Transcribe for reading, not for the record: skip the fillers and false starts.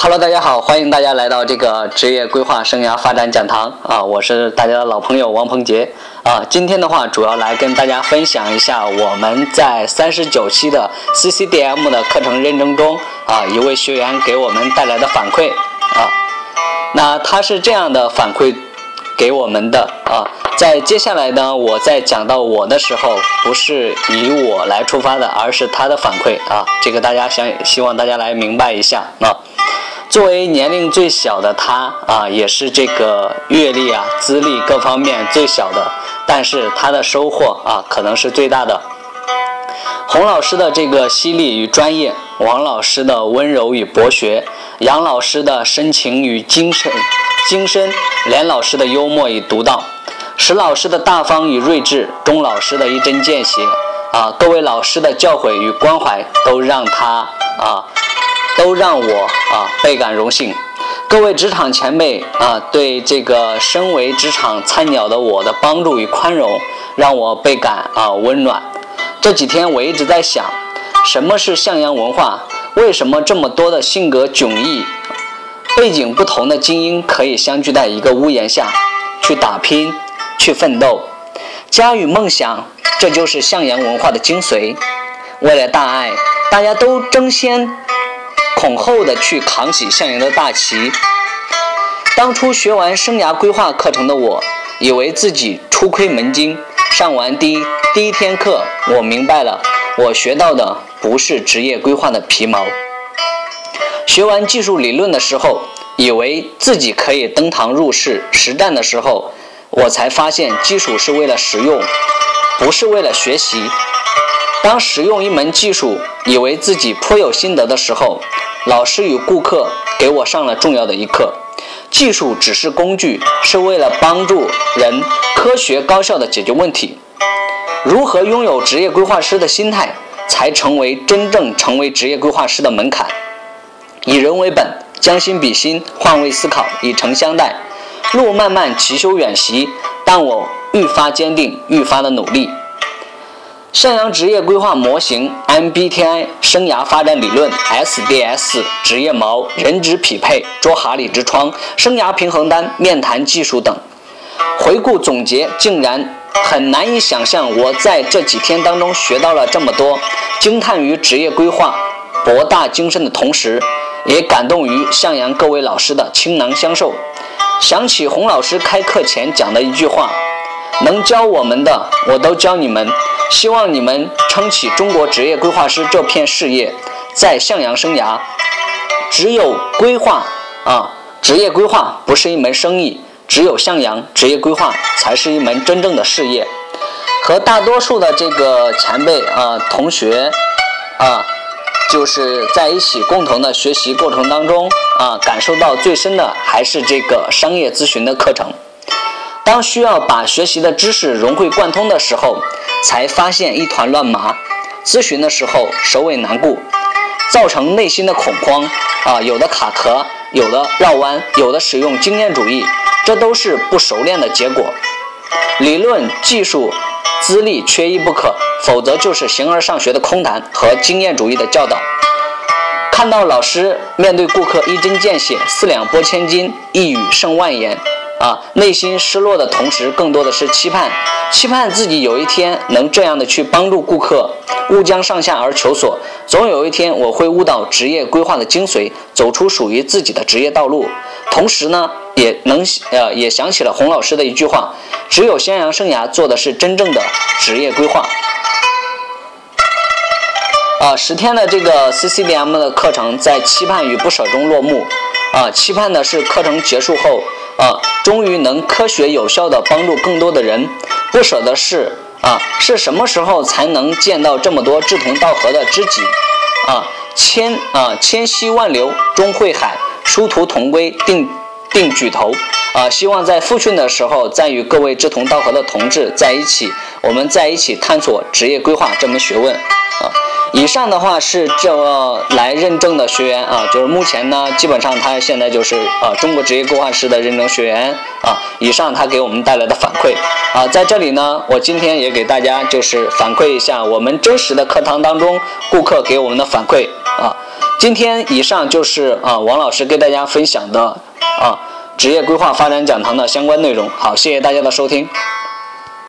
Hello， 大家好，欢迎大家来到这个职业规划生涯发展讲堂啊，我是大家的老朋友王鹏杰啊。今天的话，主要来跟大家分享一下我们在39期的 CCDM 的课程认证中啊，一位学员给我们带来的反馈啊。那他是这样的反馈给我们的啊，在接下来呢，我在讲到我的时候，不是以我来出发的，而是他的反馈啊，这个大家希望大家来明白一下啊。作为年龄最小的他啊，也是这个阅历啊、资历各方面最小的，但是他的收获啊，可能是最大的。洪老师的这个犀利与专业，王老师的温柔与博学，杨老师的深情与精深，连老师的幽默与独到，石老师的大方与睿智，钟老师的一针见血啊，各位老师的教诲与关怀，都让我倍感荣幸。各位职场前辈啊，对这个身为职场菜鸟的我的帮助与宽容，让我倍感温暖。这几天我一直在想，什么是向阳文化？为什么这么多的性格迥异、背景不同的精英可以相聚在一个屋檐下，去打拼，去奋斗？家与梦想，这就是向阳文化的精髓。为了大爱，大家都争先恐后的去扛起向阳的大旗。当初学完生涯规划课程的我，以为自己初窥门径。上完第一天课，我明白了，我学到的不是职业规划的皮毛。学完技术理论的时候，以为自己可以登堂入室，实战的时候，我才发现技术是为了实用，不是为了学习。当使用一门技术，以为自己颇有心得的时候，老师与顾客给我上了重要的一课，技术只是工具，是为了帮助人科学高效地解决问题。如何拥有职业规划师的心态，才真正成为职业规划师的门槛。以人为本，将心比心，换位思考，以诚相待。路漫漫其修远兮，但我愈发坚定，愈发的努力。向阳职业规划模型 MBTI 生涯发展理论 SDS 职业锚人职匹配卓哈里之窗生涯平衡单面谈技术等回顾总结，竟然很难以想象我在这几天当中学到了这么多，惊叹于职业规划博大精深的同时，也感动于向阳各位老师的倾囊相授。想起洪老师开课前讲的一句话，能教我们的我都教你们，希望你们撑起中国职业规划师这片事业。在向阳生涯，只有规划啊，职业规划不是一门生意，只有向阳职业规划才是一门真正的事业。和大多数的这个前辈啊、同学啊，就是在一起共同的学习过程当中啊，感受到最深的还是这个商业咨询的课程。当需要把学习的知识融会贯通的时候，才发现一团乱麻，咨询的时候首尾难顾，造成内心的恐慌啊，有的卡壳，有的绕弯，有的使用经验主义，这都是不熟练的结果。理论、技术、资历缺一不可，否则就是形而上学的空谈和经验主义的教导。看到老师面对顾客一针见血，四两拨千斤，一语胜万言啊，内心失落的同时，更多的是期盼自己有一天能这样的去帮助顾客。勿将上下而求索，总有一天我会悟到职业规划的精髓，走出属于自己的职业道路。同时呢，也想起了洪老师的一句话，只有向阳生涯做的是真正的职业规划。10天的这个 CCDM 的课程在期盼与不舍中落幕啊，期盼的是课程结束后啊，终于能科学有效地帮助更多的人。不舍的是啊，是什么时候才能见到这么多志同道合的知己啊？千溪万流终会海，殊途同归定举头啊！希望在复训的时候，再与各位志同道合的同志在一起，我们在一起探索职业规划这门学问啊。以上的话是这来认证的学员啊，就是目前呢，基本上他现在就是中国职业规划师的认证学员啊。以上他给我们带来的反馈啊，在这里呢，我今天也给大家就是反馈一下我们真实的课堂当中顾客给我们的反馈啊。今天以上就是王老师给大家分享的职业规划发展讲堂的相关内容。好，谢谢大家的收听。